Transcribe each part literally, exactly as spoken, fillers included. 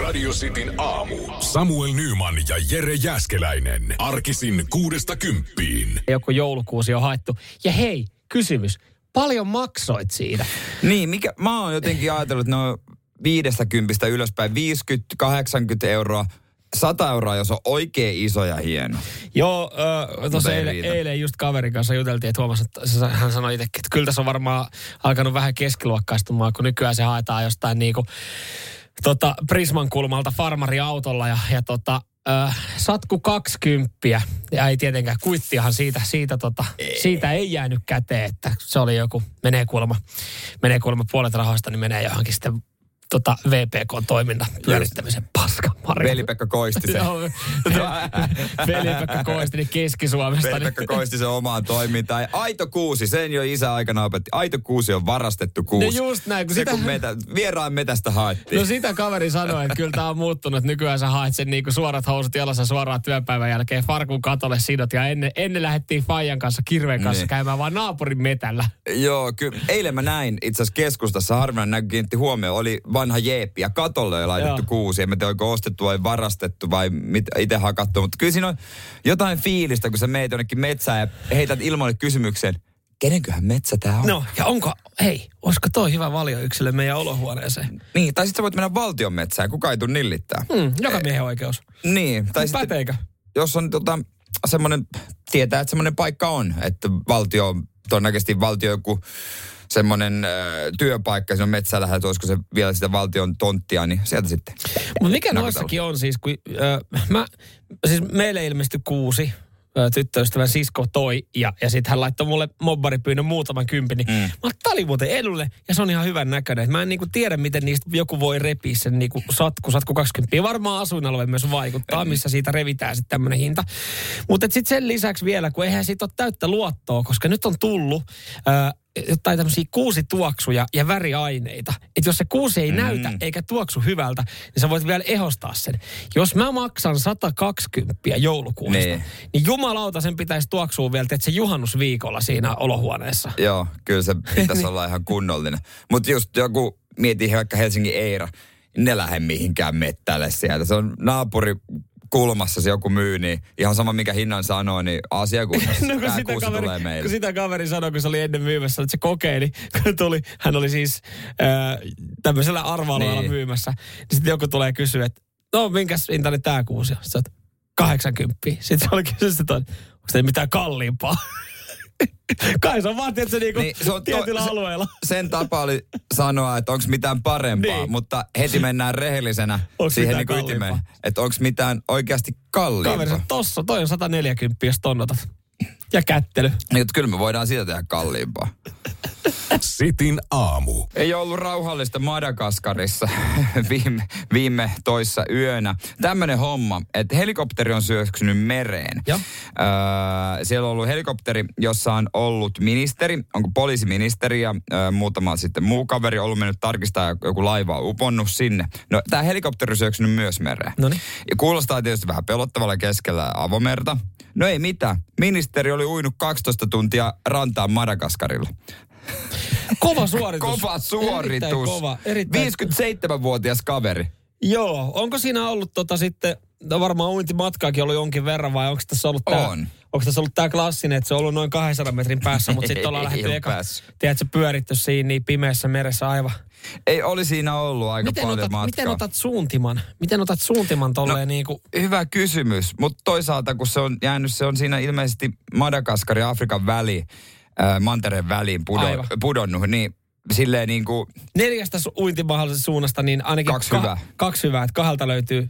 Radio Cityn aamu. Samuel Nyman ja Jere Jääskeläinen. Arkisin kuudesta kymppiin. Joku joulukuusi on haettu. Ja hei, kysymys. Paljon maksoit siitä? Niin, mikä, mä oon jotenkin ajatellut, että no viidestä kympistä ylöspäin. viisikymmentä kahdeksankymmentä euroa. sata euroa, jos on oikein iso ja hieno. Joo, äh, tuossa eilen, eilen just kaverin kanssa juteltiin, että huomasin, että hän sanoi itsekin, että kyllä tässä on varmaan alkanut vähän keskiluokkaistumaan, kun nykyään se haetaan jostain niinku tota, Prisman kulmalta farmariautolla ja, ja tota, äh, satku kaksikymppiä. Ja ei tietenkään, kuittiahan siitä, siitä, tota, siitä ei jäänyt käteen, että se oli joku, menee kuulemma, menee kuulemma puolet rahoista, niin menee johonkin sitten Tota, V P K-toiminnan pyörittämisen paska. Veli-Pekka koisti sen. Veli-Pekka koisti ne Keski-Suomesta. Veli-Pekka koisti sen omaan toimintaan. Ja Aito Kuusi, sen jo isä aikana opetti. Aito Kuusi on varastettu kuusi. No just näin. Kun se sitä, kun metä, vieraan metästä haettiin. No sitä kaveri sanoi, että kyllä tämä on muuttunut. Nykyään sä haet sen niin kuin suorat housut jalassa suoraan työpäivän jälkeen. Farkun katolle sidot. Ja ennen, ennen lähdettiin Fajan kanssa, Kirveen kanssa ne. käymään vaan naapurin metällä. Joo, kyllä. Eilen mä näin itse asiassa keskustassa. Harvina näkyy huomioon. Oli vanha jeepi ja katolle on laitettu kuusi. En mä tiedä, onko ostettu vai varastettu vai itse hakattu. Mutta kyllä siinä on jotain fiilistä, kun sä meet jonnekin metsään ja heität ilmoille kysymyksen, kenenköhän metsä tää on? No, ja onko, hei, olisiko toi hyvä valioyksilö meidän olohuoneeseen? Niin, tai sitten sä voit mennä valtion metsään, kuka ei tule nillittää. Mm, joka miehen oikeus. Niin. Tai sitten, päteikö? Jos on tota, semmoinen, tietää, että semmoinen paikka on, että valtio, todennäköisesti valtio joku semmoinen työpaikka, siinä on metsällä, että olisiko se vielä sitä valtion tonttia, niin sieltä sitten. Mutta mikä noissakin on siis, kun äh, mä, siis meille ilmestyi kuusi, äh, tyttöystävän sisko toi, ja, ja sitten hän laittoi mulle mobbaripyynnön muutaman kympin, niin mm. mä oon, tää oli muuten edulle, ja se on ihan hyvän näköinen. Mä en niinku tiedä, miten niistä joku voi repiä sen niinku satku, satku kaksikymmentä. Varmaan asuinalue myös vaikuttaa, missä siitä revitään sitten tämmönen hinta. Mutta sitten sen lisäksi vielä, kun eihän siitä ole täyttä luottoa, koska nyt on tullut äh, jotain tämmöisiä kuusituoksuja ja väriaineita. Että jos se kuusi ei mm. näytä eikä tuoksu hyvältä, niin sä voit vielä ehostaa sen. Jos mä maksan sata kaksikymmentä joulukuusta, niin, niin jumalauta sen pitäisi tuoksua vielä, että se juhannusviikolla siinä olohuoneessa. Joo, kyllä se pitäisi olla ihan kunnollinen. Mutta just joku, mietin vaikka Helsingin Eira, ne lähde mihinkään mettälle sieltä. Se on naapuri kulmassa se joku myy, niin ihan sama mikä hinnan sanoo, niin asiakunnassa no, tämä kuusi kaveri, tulee meille. Kun sitä kaveri sanoi, kun se oli ennen myymässä, että se kokeili, kun tuli, hän oli siis äh, tämmöisellä arva-alueella niin myymässä, niin sitten joku tulee kysyä, että no minkäs hintainen tämä kuusi on? Sitten sä kahdeksankymmentä. Sitten se oli kysynyt, että onko se mitään kalliimpaa? Kai se on vaan, tietysti niinku niin, se on tietyllä to, alueella. Sen, sen tapa oli sanoa, että onko mitään parempaa, niin, mutta heti mennään rehellisenä onks siihen niinku ytimeen. Että onko mitään oikeasti kalliimpaa. Kaveri, tossa, toi on sata neljäkymmentä, jos tonnotat. Ja kättely. Niin, kyllä me voidaan siitä tehdä kalliimpaa. Sitin aamu. Ei ollut rauhallista Madagaskarissa viime, viime toissa yönä. Tämmönen homma, että helikopteri on syöksynyt mereen. Öö, siellä on ollut helikopteri, jossa on ollut ministeri, onko poliisiministeri ja öö, muutama sitten muu kaveri ollut mennyt tarkistaa, joku laiva on uponnut sinne. No, tää helikopteri on syöksynyt myös mereen. Noniin. Ja kuulostaa tietysti vähän pelottavalla keskellä avomerta. No ei mitään. Ministeri oli uinut kaksitoista tuntia rantaan Madagaskarilla. Kova suoritus. Kova suoritus. Erittäin kova, erittäin viisikymmentäseitsemänvuotias kaveri. Joo. Onko siinä ollut tota sitten, no varmaan uintimatkaakin ollut jonkin verran, vai onko tässä ollut tämä? On. Onko tässä ollut tämä klassinen, että se on ollut noin kaksisataa metrin päässä, mutta sitten ollaan lähdetty eka, tiedätkö, pyöritty siinä niin pimeässä meressä aivan. Ei, oli siinä ollut aika miten paljon otat, matkaa. Miten otat suuntiman? Miten otat suuntiman tolleen no, niin kuin? Hyvä kysymys, mutta toisaalta kun se on jäänyt, se on siinä ilmeisesti Madagaskar ja Afrikan väli, äh, mantereen väliin pudon, pudonnut, niin silleen niin kuin neljästä uintimahdollisesta suunnasta, niin ainakin kaksi, kah- hyvää. kaksi hyvää, että kahdelta löytyy.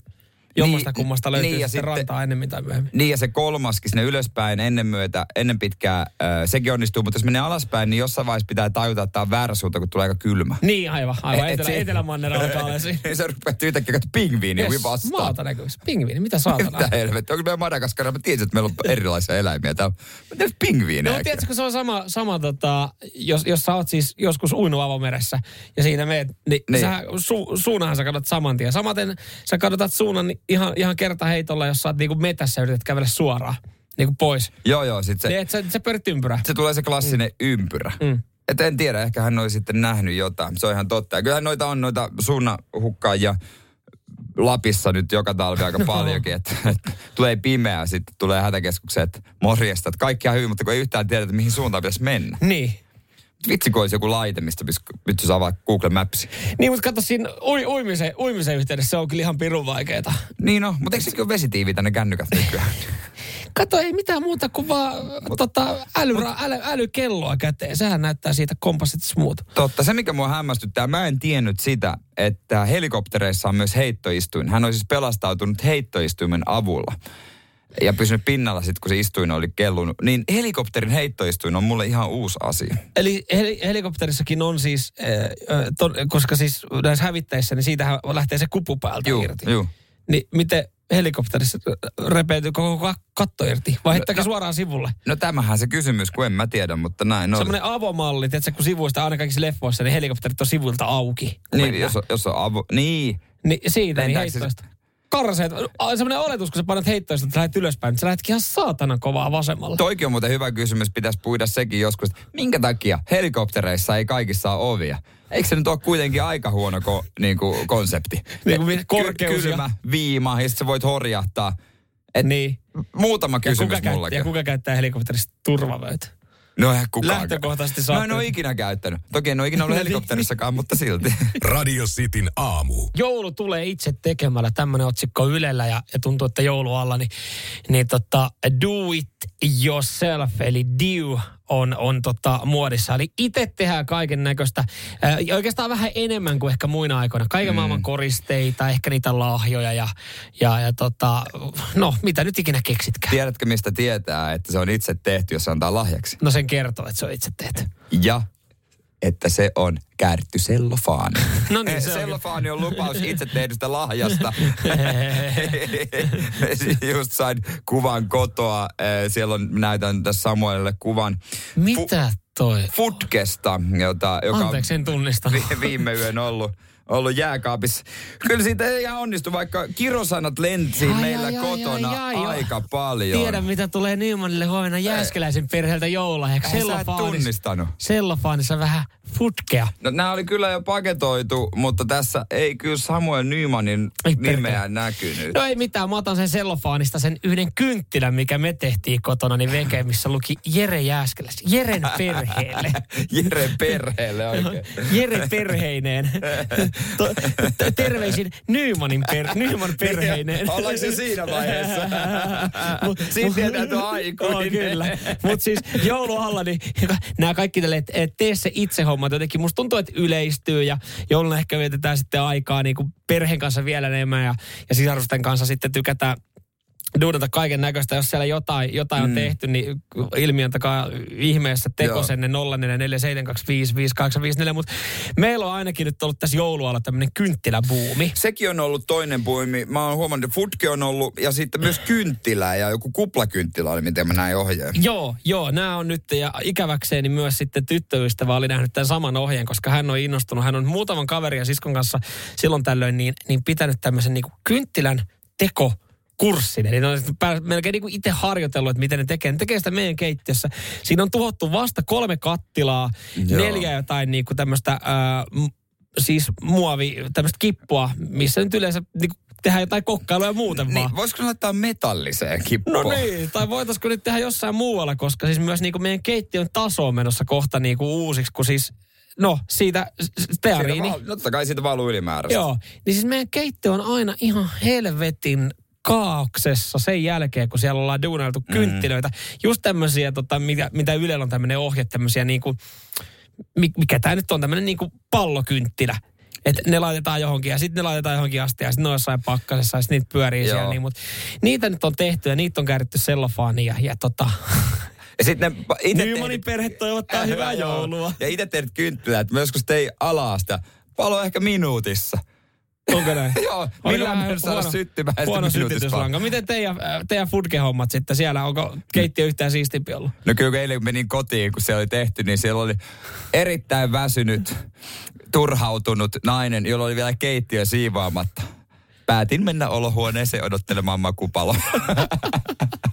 Jommasta niin, kummasta löytyy niin, sitten, sitten rantaa ennemmin tai myöhemmin. Niin ja se kolmaskin sinne ylöspäin ennen myötä, ennen pitkää, äh, sekin onnistuu. Mutta jos menee alaspäin, niin jossain vaiheessa pitää tajuta, että tämä on väärä suunta, kun tulee aika kylmä. Niin aivan, aivan. Et, etelä, Etelämannera alkaa olla siinä. Niin sä rupeat yhtäkkiä katsomaan pingviiniä, yes, vastaan. Maata näkyvissä. Pingviini, mitä saatana? Mitä helvettiä? Onko meidän Madagaskara? Mä tiesin, että meillä on erilaisia eläimiä. Täällä on pingviiniä. No tiedätkö, kun se on sama, sama tota, jos, jos sä oot siis joskus uinut avomeressä ja siinä meet, niin, niin. Sä, su, suunnahan sä katsot saman tien. Samaten sä katsotat suunnan ihan, ihan kerta heitolla, jos sä oot niinku metässä ja yrität kävellä suoraan, niinku pois. Joo, joo. Sit se, niin, et sä, sä pyörit ympyrää. Se tulee se klassinen mm. ympyrä. Mm. Et en tiedä, ehkä hän oli sitten nähnyt jotain. Se on ihan totta. Ja kyllähän noita on noita suunnanhukkaajia Lapissa nyt joka talvi aika paljonkin, että et, tulee pimeää, sitten tulee hätäkeskukseen, että morjesta, että kaikkia hyvin, mutta kun ei yhtään tiedä, että mihin suuntaan pitäisi mennä. Niin. Vitsi, kun olisi joku laite, mistä pystyisi avaa Google Mapsi. Niin, mutta katso, siinä uimisen, uimisen yhteydessä on kyllä ihan pirun vaikeeta. Niin no, mutta eikö sekin ole vesitiiviitä ne kännykät nykyään? Kato, ei mitään muuta kuin vaan mut, tota, älyra, äly, älykelloa käteen. Sehän näyttää siitä kompassittis muuta. Totta, se mikä mua hämmästyttää, mä en tiennyt sitä, että helikoptereissa on myös heittoistuin. Hän on siis pelastautunut heittoistuimen avulla ja pysynyt pinnalla sitten, kun se istuin oli kellunut. Niin helikopterin heittoistuin on mulle ihan uusi asia. Eli hel- helikopterissakin on siis, äh, ton, koska siis näissä hävittäjissä, niin siitähän lähtee se kupu päältä juu, irti. Juu. Niin miten helikopterissa repeytyy koko katto irti? Vai heittääkö no, suoraan sivulle? No tämähän se kysymys, kun en mä tiedä, mutta näin on. Semmoinen avomalli, että kun sivuista aina kaikissa leffoissa, niin helikopterit on sivuilta auki. Niin, jos on, jos on avo... Niin. Niin siitä, niin heittoista. Se... Karseet. Semmoinen oletus, kun sä painat heittoista, että lähdet ylöspäin, niin sä lähdetkin ihan saatanan kovaa vasemmalle. Toikin on muuten hyvä kysymys, pitäisi puida sekin joskus. Minkä takia helikoptereissa ei kaikissa ole ovia? Eikö se nyt ole kuitenkin aika huono ko, niin kuin konsepti? Niin korkeus. Kylmä, viima, ja sitten voit horjahtaa. Et niin. Muutama kysymys ja mullakin. Ja kuka käyttää helikopterista turvavöitä? No eihän kukaan. Lähtökohtaisesti saattaa. No en ole ikinä käyttänyt. Toki en ole ikinä ollut helikopterissakaan, mutta silti. Radio Cityn aamu. Joulu tulee itse tekemällä. Tämmöinen otsikko Ylellä ja, ja tuntuu, että joulualla, niin, niin tota, do it yourself, eli do on, on tota, muodissa. Eli itse tehdään kaiken näköistä, ja oikeastaan vähän enemmän kuin ehkä muina aikoina. Kaiken mm. maailman koristeita, ehkä niitä lahjoja ja, ja, ja tota, no mitä nyt ikinä keksitkään. Tiedätkö mistä tietää, että se on itse tehty, jos se antaa lahjaksi? No sen kertoo, että se on itse tehty. Ja että se on kääritty sellofaani. No niin, se sellofaani on lupaus itse tehdystä lahjasta. Just sain kuvan kotoa. Siellä on, näytän tässä Samuelille kuvan. Mitä toi? Futkesta, jota, joka Anteeksi, en tunnista. viime yön ollut. ollut jääkaapissa. Kyllä siitä ei ihan onnistu, vaikka kirosanat lensi meillä ai, kotona ai, ai, ai, aika jo. paljon. Tiedän, mitä tulee Nymanille huomenna Jääskeläisen perheeltä joululahjaksi. Sä et tunnistanut. Sellofaanissa vähän futkea. No, nämä oli kyllä jo paketoitu, mutta tässä ei kyllä Samuel Nymanin ei nimeä näkynyt. No ei mitään, mä otan sen sellofaanista sen yhden kynttilän, mikä me tehtiin kotona, niin veke, missä luki Jere Jääskeläisen. Jeren perheelle. Jeren perheelle oikein. Jere perheineen. To, terveisin Nymanin per, Nyman perheineen. Ollaanko se siinä vaiheessa? Siinä tietää tuo aikuinen. Mutta siis joulualla niin, nämä kaikki tälleen, että tee se itse hommat. Jotenkin musta tuntuu, että yleistyy ja joulun ehkä vietetään sitten aikaa niin kuin perheen kanssa vielä enemmän ja, ja sisarusten kanssa sitten tykätään duudata kaiken näköistä. Jos siellä jotain, jotain mm. on tehty, niin ilmiöntäkaa ihmeessä tekosenne nolla neljä neljä seitsemän kaksi viisi viisi kahdeksan viisi neljä. Mutta meillä on ainakin nyt ollut tässä joulualla tämmöinen kynttiläbuumi. Sekin on ollut toinen buumi. Mä oon huomannut, että futke on ollut ja sitten myös kynttilä ja joku kuplakynttilä oli, miten mä näin ohjeen. Joo, joo. Nämä on nyt ja ikäväkseen niin myös sitten tyttöystävä oli nähnyt tämän saman ohjeen, koska hän on innostunut. Hän on muutaman kaverin ja siskon kanssa silloin tällöin niin, niin pitänyt tämmöisen niin kuin kynttilän teko kurssin. Eli ne on melkein niin kuin itse harjoitellut, että miten ne tekee. Ne tekee sitä meidän keittiössä. Siinä on tuhottu vasta kolme kattilaa, Joo. neljä jotain niin kuin tämmöistä, äh, siis muovi, tämmöistä kippua, missä nyt yleensä niin kuin tehdään jotain kokkailua ja muuten niin, vaan. Voisiko laittaa metalliseen kippoon? No niin, tai voitaisiko nyt tehdä jossain muualla, koska siis myös niin kuin meidän keittiön taso on menossa kohta niin kuin uusiksi, kun siis no, siitä teariini. Siitä val- no totta kai siitä valuu ylimääräistä. Joo, niin siis meidän keittiö on aina ihan helvetin kaauksessa sen jälkeen, kun siellä ollaan duunailtu mm. kynttilöitä. Just tämmöisiä, tota, mitä, mitä Ylellä on tämmöinen ohje, tämmöisiä niinku, mikä tää nyt on, tämmöinen niinku pallokynttilä. Että ne laitetaan johonkin ja sitten ne laitetaan johonkin asti ja sitten ne on jossain pakkasessa ja sitten niitä pyörii Joo. siellä. Niin, mut niitä nyt on tehty ja niitä on kääritty sellofaani ja, ja tota... Nymanin perhe toivottaa hyvää joulua. Ja itse teidät kynttilät, mä joskus tein alaa sitä. Palo ehkä minuutissa. Onko näin? Joo, millään on saada syttymään. Huono sytityslanka. Miten teidän, teidän foodke-hommat sitten siellä? Onko keittiö yhtään siistimpi ollut? No kyllä, kun eilen menin kotiin, kun se oli tehty, niin siellä oli erittäin väsynyt, turhautunut nainen, jolla oli vielä keittiö siivaamatta. Päätin mennä olohuoneeseen odottelemaan makupaloa.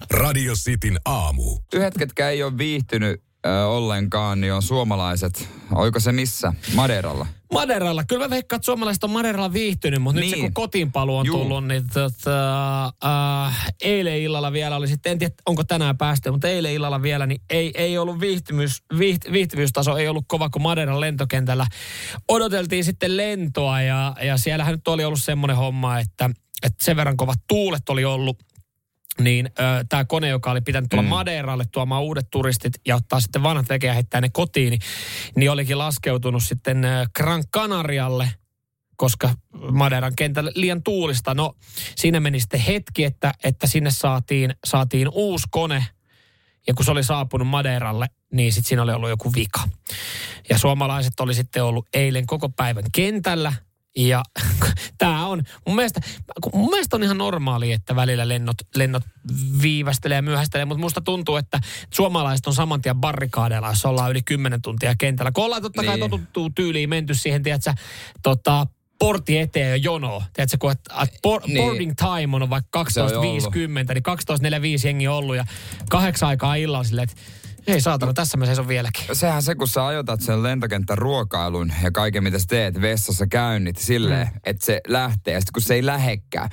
Radio Cityn aamu. Yhdet, ketkä ei ole viihtynyt ö, ollenkaan, niin on suomalaiset. Oiko se missä? Madeiralla? Madeiralla. Kyllä mä veikkaan, että suomalaiset on Madeiralla viihtynyt, mutta niin. Nyt se kun kotiinpaluu on Juu. tullut, niin tota, äh, eilen illalla vielä oli sitten, en tiedä onko tänään päästy, mutta eilen illalla vielä, niin ei, ei ollut viihtymys, viiht, viihtyvyystaso, ei ollut kova kuin Madeiran lentokentällä. Odoteltiin sitten lentoa ja, ja siellähän nyt oli ollut semmoinen homma, että, että sen verran kovat tuulet oli ollut. Niin tämä kone, joka oli pitänyt tulla mm. Madeiralle tuomaan uudet turistit ja ottaa sitten vanhat vekeä ja heittää ne kotiin, niin, niin olikin laskeutunut sitten ö, Gran Canarialle, koska Madeiran kentällä liian tuulista. No siinä meni sitten hetki, että, että sinne saatiin, saatiin uusi kone ja kun se oli saapunut Madeiralle, niin sitten siinä oli ollut joku vika. Ja suomalaiset oli sitten ollut eilen koko päivän kentällä. Ja tämä on, mun mielestä, mun mielestä on ihan normaali, että välillä lennot, lennot viivästelee ja myöhästelee, mutta musta tuntuu, että suomalaiset on saman tien barrikaadeilla, jos ollaan yli kymmenen tuntia kentällä. Kun ollaan totta kai niin. totuttu tyyliin menty siihen, tiedätkö, tota, portti eteen jo jonoa. Tiedätkö, kun et, at por, niin. boarding time on vaikka kaksitoista viisikymmentä, niin kaksitoista neljäkymmentäviisi jengi on ollut ja kahdeksan aikaa illalla silleen, että ei saatana, tässä mä seison vieläkin. Sehän se, kun sä ajotat sen lentokentän ruokailun ja kaiken, mitä sä teet, vessassa käynnit silleen, mm. että se lähtee. Ja sitten kun se ei lähekkää,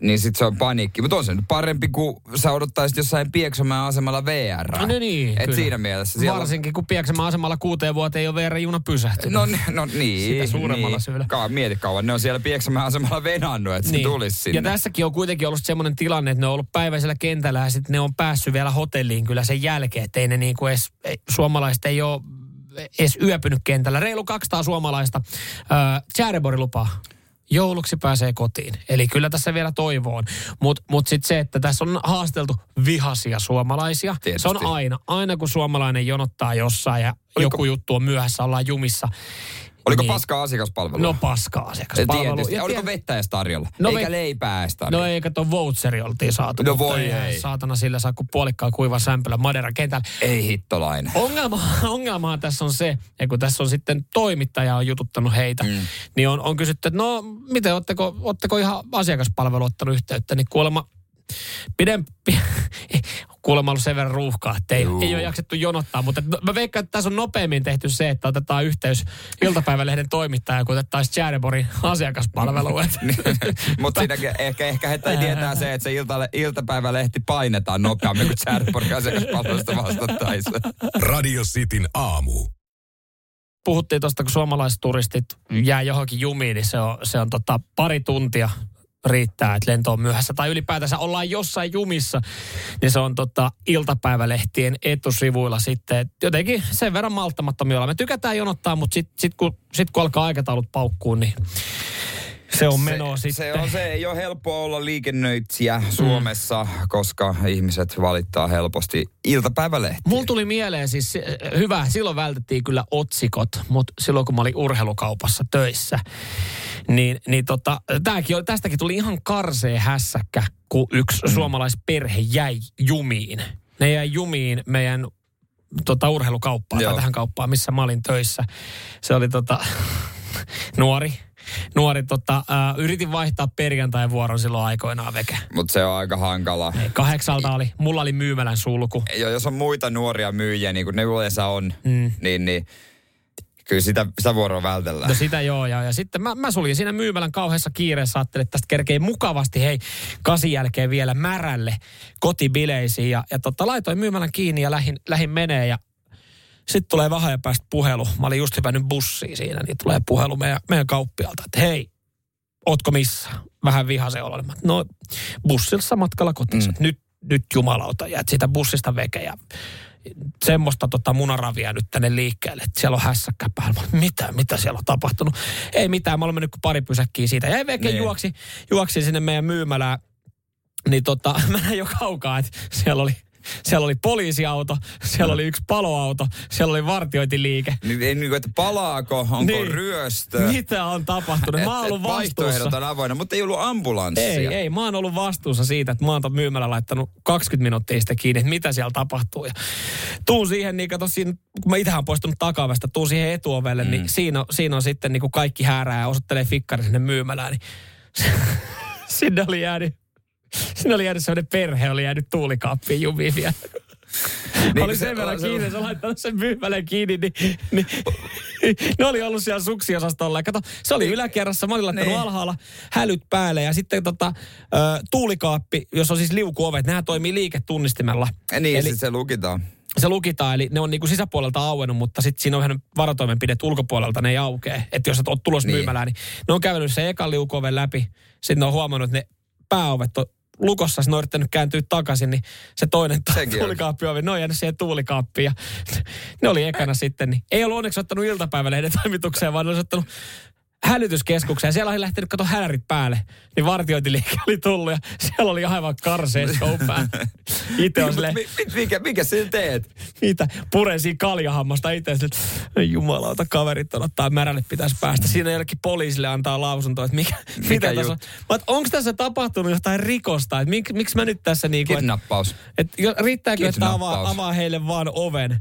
niin sit se on paniikki. Mutta on se nyt parempi, kuin sä odottaisit jossain Pieksämäen asemalla V R. No niin, et siinä mielessä. Varsinkin, on... kun Pieksämäen asemalla kuuteen vuoteen ei ole V R-juna pysähtynyt. No, no niin. Sitä suuremmalla niin. syyllä. Ka- mieti kauan, ne on siellä Pieksämäen asemalla venannut, että niin. se tulisi sinne. Ja tässäkin on kuitenkin ollut semmoinen tilanne, että ne on ollut päiväisellä kentällä ja sitten ne on päässyt vielä hotelliin kyllä sen jälkeen, ettei ne niin kun edes, suomalaiset ei ole edes yöpynyt kentällä. Reilu kaksisataa suomalaista. Tjäreborg lupaa. Jouluksi pääsee kotiin. Eli kyllä tässä vielä toivoon. Mutta mut sitten se, että tässä on haasteltu vihaisia suomalaisia. Tietysti. Se on aina. Aina kun suomalainen jonottaa jossain ja Oliko? joku juttu on myöhässä, ollaan jumissa. Oliko niin. paskaa asiakaspalvelua? No paskaa asiakaspalvelua. Tietysti. Ja oliko vettä edes tarjolla? No eikä ve... leipää edes tarjolla? No eikä tuon voucheri oltiin saatu. No voi ei. Saatana sillä saa kun puolikkaa kuiva sämpylä Madeiran kentällä. Ei hittolainen. Ongelma, ongelmahan tässä on se, ja kun tässä on sitten toimittaja on jututtanut heitä, mm. niin on, on kysytty, että no miten, ootteko, ootteko ihan asiakaspalvelu ottanut yhteyttä, niin kuulemma pidempi... Kuulemma ollut sen verran ruuhkaa, että ei, ei ole jaksettu jonottaa, mutta mä veikkaan, että tässä on nopeammin tehty se, että otetaan yhteys iltapäivälehden toimittajaan, kun otettaisiin Tjäreborgin asiakaspalveluun. Mutta siinäkin ehkä, ehkä he tietää se, että se ilta, iltapäivälehti painetaan nopeammin, kun Tjäreborgin asiakaspalvelusta vastattaisiin. Radio Cityn aamu. Puhuttiin tuosta, kun suomalaisturistit jää johonkin jumiin, niin se on, se on tota pari tuntia. Riittää, että lento on myöhässä tai ylipäätänsä ollaan jossain jumissa, niin se on tota iltapäivälehtien etusivuilla sitten. Et jotenkin sen verran malttamattomia ollaan. Me tykätään jonottaa, mutta sitten sit, kun, sit, kun alkaa aikataulut paukkuun, niin se on menoa sitten. Se, on, se ei ole helppoa olla liikennöitsijä Suomessa, mm. koska ihmiset valittaa helposti iltapäivälehtiä. Mulla tuli mieleen siis, hyvä, silloin vältettiin kyllä otsikot, mutta silloin kun mä olin urheilukaupassa töissä, Niin, niin tota, tämäkin oli, tästäkin tuli ihan karsee hässäkkä, kun yksi mm. suomalaisperhe jäi jumiin. Ne jäi jumiin meidän tota, urheilukauppaan. Joo. Tai tähän kauppaan, missä mä olin töissä. Se oli tota, nuori. Nuori tota, äh, yritin vaihtaa perjantai-vuoron silloin aikoinaan veke. Mutta se on aika hankala. Kahdeksalta oli. Mulla oli myymälän sulku. Joo, jos on muita nuoria myyjiä, niin kuin ne yleensä on, mm. niin... niin kyllä sitä, sitä vuoroa vältellään. No sitä joo, ja, ja sitten mä, mä suljin siinä myymälän kauheessa kiireessä, ajattelin, että tästä kerkee mukavasti, hei, kasin jälkeen vielä märälle kotibileisiin, ja, ja totta, laitoin myymälän kiinni ja lähin, lähin menee, ja sitten tulee vähän ja päästä puhelu. Mä olin just hypännyt bussiin siinä, niin tulee puhelu meidän, meidän kauppialta, että hei, ootko missä? Vähän vihaisen oloinen. No, bussissa matkalla kotiin. Mm. Nyt, nyt jumalauta, jäät siitä bussista veke, ja semmoista tota munaravia nyt tänne liikkeelle, että siellä on hässäkkä päällä. Mitä, mitä siellä on tapahtunut? Ei mitään, mä olen mennyt kuin pari pysäkkiä siitä. Ja ei veikään juoksi, juoksi sinne meidän myymälään, niin tota, mä näin jo kaukaa, että siellä oli, siellä oli poliisiauto, siellä oli yksi paloauto, siellä oli vartiointiliike. Niin, ei niin kuin, että palaako, onko niin, ryöstö? Mitä on tapahtunut? Mä oon ollut vastuussa. Vaihtoehdot on avoinna, mutta ei ollut ambulanssia. Ei, ei, mä oon ollut vastuussa siitä, että mä oon myymällä laittanut kaksikymmentä minuuttia sitä kiinni, että mitä siellä tapahtuu. Ja tuun siihen, niin kato siinä, kun mä itsehän poistunut takavästä, tuun siihen etuovelle, mm. niin siinä, siinä on sitten niin kuin kaikki häärää ja osoittelee fikkari sinne myymälään. Niin sinne oli jäänyt. Siinä oli jäänyt semmoinen perhe, oli jäänyt tuulikaappiin jumiin vielä. Niin, oli sen verran se, kiinni, se on laittanut sen pyyhväleen kiinni, niin, niin ne oli ollut siellä suksiosastolla. Ja kato, se oli yläkerrassa, mä olin laittanut niin alhaalla hälyt päälle. Ja sitten tota, tuulikaappi, jos on siis liukuovet, nämä toimii liiketunnistimella. Niin, eli, se lukitaan. Se lukitaan, eli ne on niinku sisäpuolelta auennut, mutta sitten siinä on vähän varotoimenpidet ulkopuolelta, ne ei aukee. Että jos et oot tulos niin myymälään, niin ne on käynyt sen ekan liukuoven läpi. Sitten ne on huomannut, että ne pääovet on lukossa, ne on yrittänyt kääntyä takaisin, niin se toinen tuulikaappiovi, ne on jäänyt siihen tuulikaappiin ja ne oli ekana sitten. Niin. Ei ollut onneksi ottanut iltapäivälehden toimitukseen, vaan ne olisi ottanut hälytyskeskukseen. Siellä oli lähtenyt kato hälärit päälle, niin vartiointiliike oli tullut ja siellä oli aivan karseen showpää. Itse on silleen, mikä, mikä sinä teet? Mitä? Purensiin kaljahammasta itse silleen, jumalauta, kaverit odottaa, märälle pitäisi päästä. Siinä jollekin poliisille antaa lausuntoa, että mikä, mikä mitä tässä on. Onko tässä tapahtunut jotain rikosta? Et mik, miksi mä nyt tässä niin kuin... Kidnappaus. Et, et, riittääkö, Kidnappaus. että avaa, avaa heille vaan oven?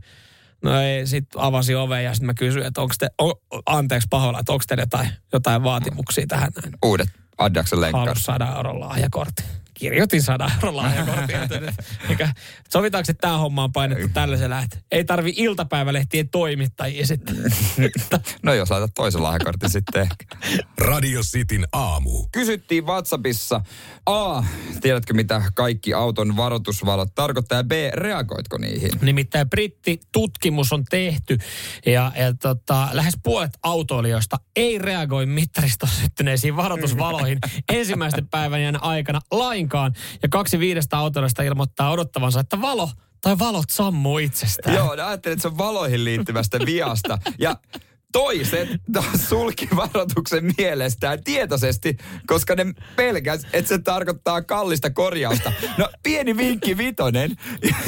No ei, sit avasi oven ja sit mä kysyin, että onko te, o, anteeksi pahoilla, että onko teillä jotain, jotain vaatimuksia tähän näin. Uudet Adaksen lenkkaus. Haluan sadan euron lahjakortti. Kirjoitin sadan euron lahjakortti. Sovitaanko, että tää homma on painettu tällaisella, että ei tarvi iltapäivälehtien toimittajia sitten. No jos laitat toisen lahjakortin sitten ehkä. Radio Cityn aamu. Kysyttiin WhatsAppissa A, tiedätkö mitä kaikki auton varoitusvalot tarkoittaa ja B, reagoitko niihin? Nimittäin brittitutkimus on tehty ja, ja tota, lähes puolet autoilijoista ei reagoi mittaristossa syttyneisiin varoitusvaloihin ensimmäisten päivän aikana lainkaan. Ja kaksi viidestä autoilijoista ilmoittaa odottavansa, että valo tai valot sammuu itsestään. Joo, no ajattelin, että se on valoihin liittyvästä viasta ja... Toiset taas sulki varoituksen mielestään tietoisesti, koska ne pelkäs, että se tarkoittaa kallista korjausta. No pieni vinkki vitonen,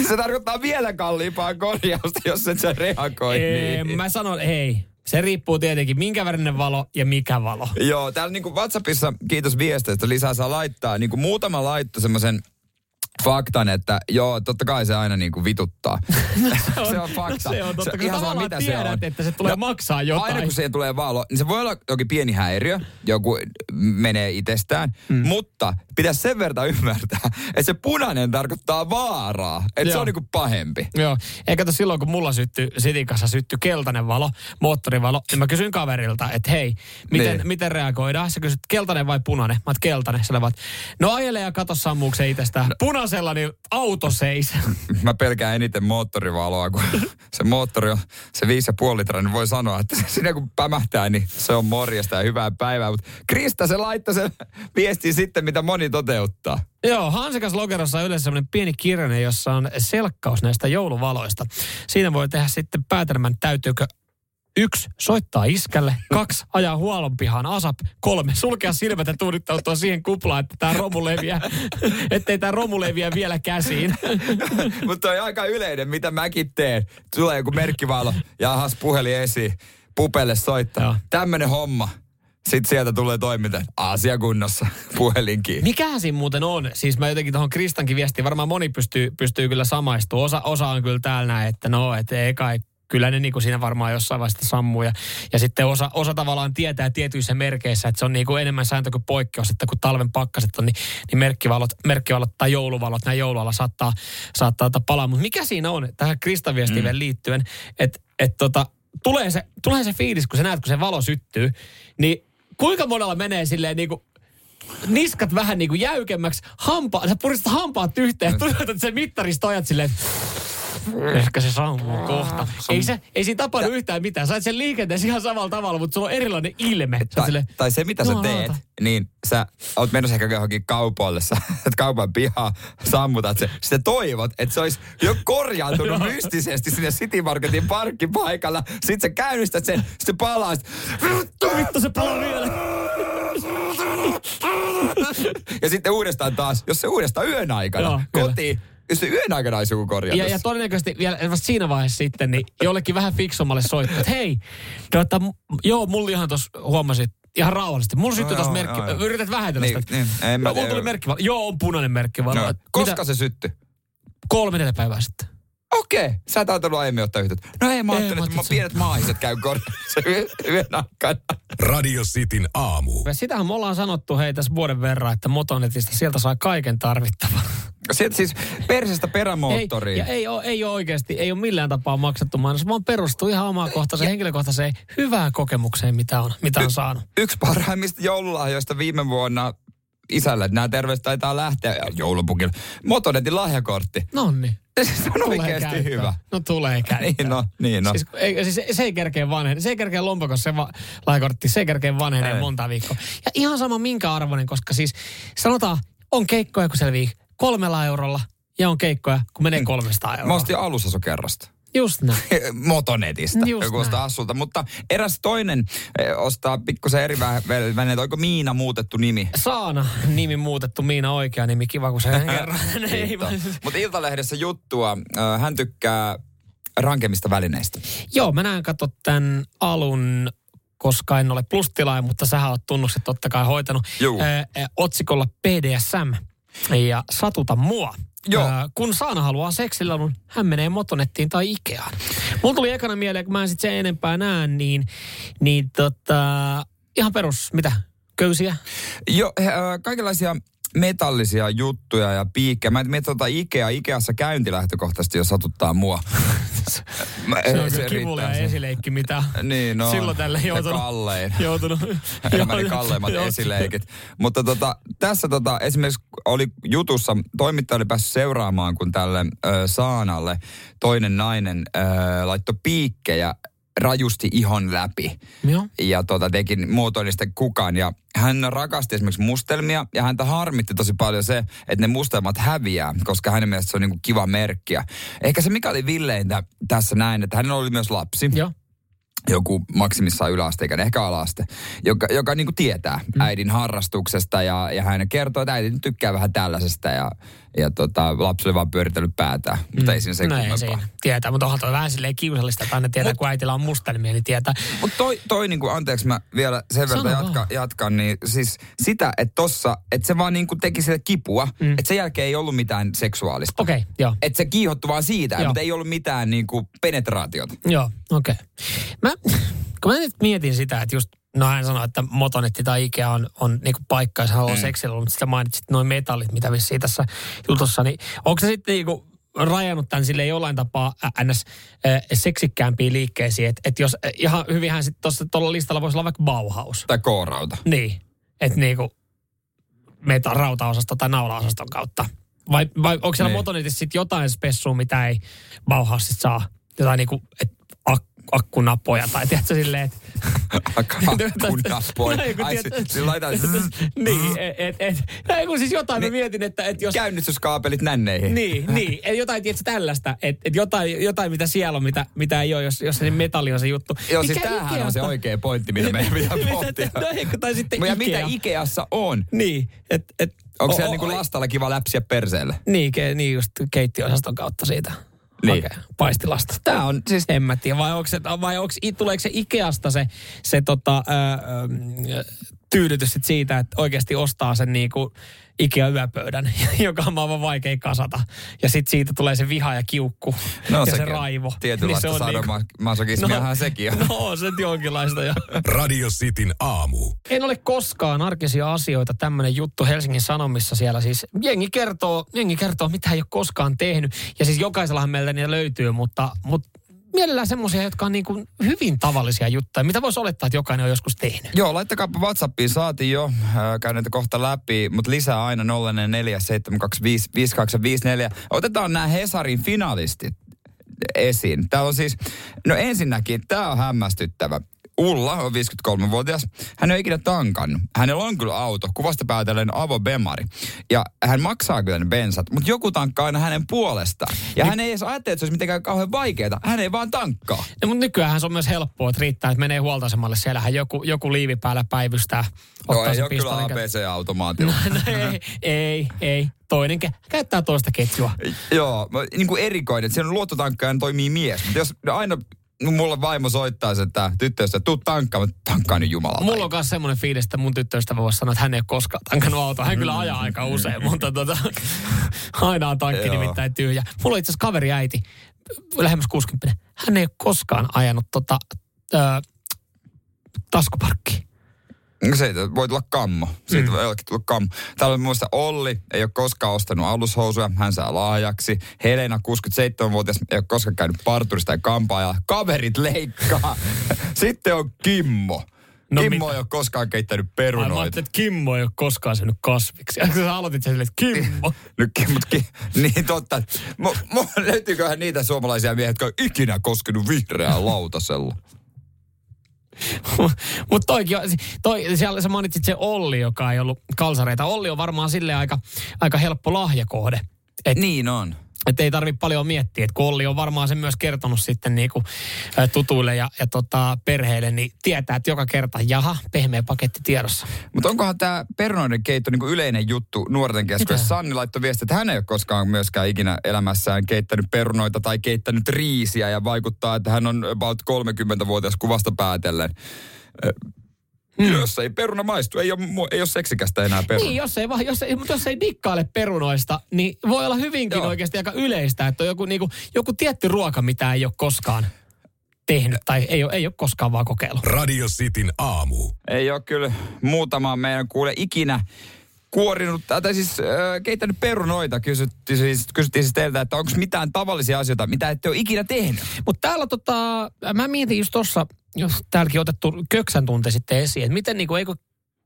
se tarkoittaa vielä kalliimpaa korjausta, jos et sä reagoi. Ee, niin. Mä sanon, hei, se riippuu tietenkin minkä värinen valo ja mikä valo. Joo, täällä niin kuin WhatsAppissa, kiitos viesteistä, lisää saa laittaa, niin kuin muutama laitto semmoisen faktan, että joo, totta kai se aina niin kuin vituttaa. se, on, se on fakta. No se on totta, se, kun ihan tavallaan mitä tiedät, se on, että se tulee no, maksaa jotain. Aina kun siihen tulee valo, niin se voi olla jokin pieni häiriö, joku menee itsestään, mm. mutta pitäisi sen verran ymmärtää, että se punainen tarkoittaa vaaraa, että joo, se on niin kuin pahempi. Joo, eikä tos silloin kun mulla syttyi, sitikassa syttyi keltainen valo, moottorivalo, niin mä kysyin kaverilta, että hei, miten, niin. miten reagoidaan? Sä kysyt, keltainen vai punainen? Mä oot keltainen, sä levat, no ajele ja kato sammuuko se itsestään. No. Punainen sellainen auto seis. Mä pelkään eniten moottorivaloa, kun se moottori on se viisi pilkku viisi litraa, niin voi sanoa, että sinä kun pämähtää, niin se on morjesta ja hyvää päivää. Mutta Krista, se laittaa sen viestin sitten, mitä moni toteuttaa. Joo, Hansikas Lokerossa on yleensä sellainen pieni kirjainen, jossa on selkkaus näistä jouluvaloista. Siinä voi tehdä sitten päätelmän, täytyykö yksi, soittaa iskälle. Kaksi, ajaa huolon pihaan asap. Kolme, sulkea silmät ja tuudittautua siihen kuplaan, että tämä romu leviää, ettei tämä romu leviää vielä käsiin. Mutta on aika yleinen, mitä mäkin teen. Tulee joku merkkivalo, jahas puhelin esiin, pupelle soittaa. Tämmönen homma. Sitten sieltä tulee toiminta, asiakunnossa, puhelinkin. Mikähän siinä muuten on? Siis mä jotenkin tuohon Kristankin viestiin, varmaan moni pystyy, pystyy kyllä samaistumaan. Osa, osa on kyllä täällä näin, että no, et ei kai. Kyllä ne niin kuin siinä varmaan jossain vaiheessa sammuu. Ja, ja sitten osa, osa tavallaan tietää tietyissä merkeissä, että se on niin kuin enemmän sääntö kuin poikkeus, että kun talven pakkaset on, niin, niin merkkivalot, merkkivalot tai jouluvalot, nämä joulualla saattaa, saattaa palaa. Mutta mikä siinä on tähän Kristan viestiin mm. liittyen, että et tota, tulee, se, tulee se fiilis, kun sä näet, kun se valo syttyy, niin kuinka monella menee silleen niin kuin niskat vähän niin kuin jäykemmäksi, hampaa, sä puristat hampaat yhteen, tuijotat sen mittarista ajat silleen, ehkä se sammuu kohta. Ei, se, ei siinä tapahdu ja yhtään mitään. Sä et sen liikenteessä ihan samalla tavalla, mutta sulla on erilainen ilme. Tai, sille, tai se, mitä sä teet, laata. Niin sä oot menossa ehkä johonkin kaupalle, sä kaupan pihaa, sammutat se. Sitten toivot, että se olisi jo korjaantunut mystisesti sinne City Marketin parkkipaikalla. Sitten sä käynnistät sen, sitten palaa. Vittu, vittu, se palaa vielä. Ja sitten uudestaan taas, jos se uudestaan yön aikana, joo, kotiin. Kyllä. Jos se yön aikana olisi joku korjaus. Ja, ja todennäköisesti vielä siinä vaiheessa sitten, niin jollekin vähän fiksommalle soittaa, että hei, tota, joo, mulla ihan tuossa huomasit, ihan rauhallisesti. Mulla syttyy tuossa merkki, joo, joo. Yrität vähätellä niin, sitä. Niin, en mä, no, mulla tuli merkkivalo. Joo, on punainen merkkivalo. No, koska mitä? Se syttyi? Kolme neljä päivää sitten. Okei, okay. Sä et ajatellut aiemmin ottaa yhteyttä. No ei, mä ajattelin, että mä pienet maahiset käyn korjaamassa yön aikana. Radio Cityn aamu. Ja sitähän me ollaan sanottu hei tässä vuoden verran, että Motonetista sieltä saa kaiken tarvittavan. Sieltä siis persestä perämoottoriin. Ei, ei, ole, ei ole oikeasti, ei ole millään tapaa maksattu mainos, vaan perustuu ihan omakohtaiseen, henkilökohtaiseen hyvään kokemukseen, mitä on, mitä on y- saanut. Yksi parhaimmista joululahjoista viime vuonna isälle, nämä terveiset taitaa lähteä joulupukille, Motonetin lahjakortti. Nonni. Se on tulee oikeasti käyttää. Hyvä. No tulee käyttää. Niin no, niin no. Siis, ei, siis se ei kerkeä vanheneen. Se ei kerkeä lompakossa se va- lahjakortti. Se ei kerkeä vanheneen monta viikkoa. Ja ihan sama minkä arvoinen, koska siis sanotaan, on keikkoja, kun selvii kolmella eurolla ja on keikkoja, kun menee kolmesta euroa. Mä ostin alusasokerrasta. Just näin. Motonetista. Just joku ostaa assulta. Mutta eräs toinen ostaa pikkusen eri välineet. Oiko Miina muutettu nimi? Saana nimi muutettu. Miina oikea nimi. Kiva, kun sen kerran. Mutta Iltalehdessä juttua. Hän tykkää rankemmista välineistä. Joo, mä näen katso tämän alun, koska en ole plustilaaja, mutta sähän oot tunnukset totta kai hoitanut. Ö, otsikolla P D S M. Ja satuta mua. Joo. Äh, kun Saana haluaa seksillä, niin hän menee Motonettiin tai Ikeaan. Mulla tuli ekana mieleen, kun mä en sit sen enempää näe, niin, niin tota, ihan perus, mitä, köysiä? Joo, äh, kaikenlaisia metallisia juttuja ja piikkejä. Mä en miettä tota Ikea. Ikeassa käynti lähtökohtaisesti jo satuttaa mua. Mä, se on kyllä kivulia esileikki, mitä niin, no, silloin tälle joutunut. Kallein. Joutunut. Enemmän kalleimmat esileikit. Mutta tota, tässä tota, esimerkiksi oli jutussa, toimittaja oli päässyt seuraamaan, kun tälle ö, Saanalle toinen nainen ö, laittoi piikkejä rajusti ihon läpi. Joo. Ja tota, tekin muotoilista kukaan. Ja hän rakasti esimerkiksi mustelmia ja häntä harmitti tosi paljon se, että ne mustelmat häviää, koska hänen mielestä se on niinku kiva merkkiä. Ehkä se mikä oli villeintä tässä näin, että hänellä oli myös lapsi. Joo. Joku maksimissaan yläasteikä, ehkä alaaste, joka, joka niinku tietää mm. äidin harrastuksesta ja, ja hän kertoo, että äiti tykkää vähän tällaisesta ja, ja tota, lapsi oli vaan pyöritellyt päätään, mm. mutta ei siinä sen no kummempaa. Tietää, mutta onhan toi vähän silleen kiusallista, että aina tietää, mut, kun äitillä on mustelmia, niin tietää. Mutta toi, toi niinku, anteeksi mä vielä sen verran jatkan, jatkan, niin siis sitä, että tossa, että se vaan niinku teki sitä kipua, mm. että sen jälkeen ei ollut mitään seksuaalista. Okei, okay, joo. Että se kiihottu vaan siitä, joo. Mutta ei ollut mitään niinku penetraatiota. Joo, okei. Okay. Mä Kun mä nyt mietin sitä, että just, no hän sanoi, että Motonetti tai Ikea on, on niinku paikka, jos haluaa mm. seksillä, mutta sitten mainitsit noin metallit, mitä vissiin tässä jutussa, niin onko se sitten niinku rajannut tämän silleen jollain tapaa ns. Seksikkäämpiin liikkeisiin, että et jos ihan hyvinhän sitten tuossa tuolla listalla voisi olla vaikka Bauhaus. Tai K-rauta. Niin, että niinku meitä rautaosasta tai naulaosaston kautta. Vai, vai onko siellä niin. Motonetissa sitten jotain spessua, mitä ei Bauhaus sitten saa? Jotain niinku, että ak- akkunapoja, tai tiedätkö silleen, että... Akkunapoja. Ai, sillä laitaan... Niin, et, et... Näin kun siis jotain, mä mietin, että jos... Käynnistyskaapelit nänneihin. Niin, niin. Että jotain, tiedätkö tällaista, että jotain, mitä siellä on, mitä ei ole, jos se metalli on se juttu. Joo, siis tämähän on se oikea pointti, mitä meidän pitää pohtia. Tai sitten Ikea. Ja mitä Ikeassa on. Niin, että... Onko siellä niinku lastalla kiva läpsiä perseelle? Niin, just keittiöosaston kautta siitä. Niin. Okay. Paistilasta. Tää on, siis en mä tiedä, vai, onko se, vai onko, tuleeko se Ikeasta se, se tota, ää, ää, tyydytys sit siitä, että oikeasti ostaa sen niinku Ikea-yöpöydän, joka on vaan vaikea kasata. Ja sit siitä tulee se viha ja kiukku no, ja sekin. Se raivo. Tietynlaista niin sadomasokismiahan no, sekin on. No, se jonkinlaista jo. Radio Cityn aamu. En ole koskaan arkisia asioita tämmönen juttu Helsingin Sanomissa siellä. Siis jengi kertoo, jengi kertoo mitä ei ole koskaan tehnyt. Ja siis jokaisellahan meiltä niitä löytyy, mutta... mutta mielellään semmoisia, jotka on niin kuin hyvin tavallisia juttuja. Mitä voisi olettaa, että jokainen on joskus tehnyt? Joo, laittakaapa WhatsAppiin. Saatiin jo. Käyn näitä kohta läpi, mutta lisää aina nolla neljä seitsemän kaksi viisi viisi kaksi viisi neljä. Otetaan nämä Hesarin finalistit esiin. Tää on siis, no ensinnäkin, tämä on hämmästyttävä. Ulla on viisikymmentäkolmevuotias. Hän ei ole ikinä tankannut. Hänellä on kyllä auto, kuvasta päätellen avobemari. Ja hän maksaa kyllä ne bensat, mutta joku tankkaa aina hänen puolestaan. Ja Ni- hän ei edes ajattele, että se olisi mitenkään kauhean vaikeaa. Hän ei vaan tankkaa. No, mutta nykyäänhän se on myös helppoa, että riittää, että menee huoltoasemalle. Siellähän joku, joku liivi päällä päivystää. Joo, ei ole kyllä A B C-automaatilla. No, no, ei, ei, ei. Toinen ke- käyttää toista ketjua. Joo, niin kuin erikoinen. Siinä on luottotankkaan toimii mies. Mutta jos aina... Mulla vaimo soittaisi, että tyttöystä, tuu tankkaan, mutta tankkaan nyt jumalauta. Mulla on myös semmoinen fiilis, että mun tyttöystä voisi sanoa, että hän ei ole koskaan tankannut autoa. Hän kyllä ajaa aika usein, mutta tuota, aina on tankki nimittäin tyhjä. Mulla on itse asiassa kaveri äiti, lähemmäs kuusikymmentä. Hän ei ole koskaan ajanut tota, ö, taskuparkkiin. Se voi tulla kammo. Siitä mm. voi jollekin tulla kammo. Täällä on muista Olli, ei ole koskaan ostanut alushousuja, hän saa lahjaksi. Helena, kuusikymmentäseitsemänvuotias, ei ole koskaan käynyt parturista tai kampaajaa. Kaverit leikkaa. Sitten on Kimmo. No Kimmo mitä? Ei ole koskaan keittänyt perunoita. Ai, mä ajattelin, että Kimmo ei ole koskaan syönyt kasviksi. Äkki sä aloitit sen silleen, että Kimmo. Nyt Kimmotkin. Niin totta. Mo, mo, löytyyköhän niitä suomalaisia miehiä, jotka on ikinä koskenut vihreää lautasella? Mutta toikin on, toi, siellä sä mainitsit se Olli, joka ei ollut kalsareita. Olli on varmaan silleen aika, aika helppo lahjakohde. Et, niin on. Että ei tarvitse paljon miettiä, että kun Olli on varmaan sen myös kertonut sitten niinku tutuille ja, ja tota perheille, niin tietää, että joka kerta, jaha, pehmeä paketti tiedossa. Mutta onkohan tämä perunoiden keitto niinku yleinen juttu nuorten keskuudessa? Sanni laittoi viestiä, että hän ei ole koskaan myöskään ikinä elämässään keittänyt perunoita tai keittänyt riisiä ja vaikuttaa, että hän on about kolmekymmentävuotias kuvasta päätellen. Hmm. Jos ei peruna maistu, ei ole, ei ole seksikästä enää peruna. Niin, jos ei, jos ei, mutta jos ei dikkaile perunoista, niin voi olla hyvinkin Joo. oikeasti aika yleistä, että on joku, niin kuin, joku tietty ruoka, mitä ei ole koskaan tehnyt tai ei ole, ei ole koskaan vaan kokeillut. Radio Cityn aamu. Ei ole kyllä muutamaa meidän kuule ikinä kuorinut, tai siis äh, keittänyt perunoita, kysyttiin siis, kysyttiin siis teiltä, että onko mitään tavallisia asioita, mitä ette ole ikinä tehnyt. Mutta täällä tota, mä mietin just tossa, jos täälläkin otettu köksän tunte sitten esiin, että miten niinku, eikö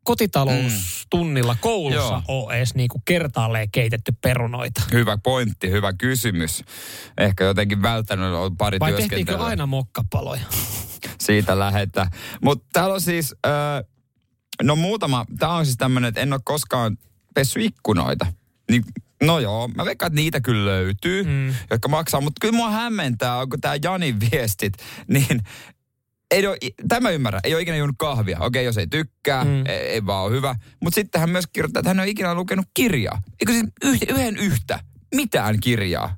kotitaloustunnilla mm. koulussa ole edes niinku kertaalleen keitetty perunoita? Hyvä pointti, hyvä kysymys. Ehkä jotenkin välttänyt on pari työskentelyä. Vai tehtiinkö aina mokkapaloja? Siitä lähetä. Mutta täällä on siis... Äh, No muutama, tää on siis tämmönen, että en ole koskaan pessy ikkunoita. Niin, no joo, mä veikkaan, että niitä kyllä löytyy, mm. jotka maksaa. Mutta kyllä mua hämmentää, onko tää Janin viestit, niin ei ole, tämä ymmärrän, ei ole ikinä juonut kahvia. Okei, jos ei tykkää, mm. ei, ei vaan ole hyvä. Mutta sitten hän myös kirjoittaa, että hän on ikinä lukenut kirjaa. Eikö siis yhden, yhden yhtä, mitään kirjaa?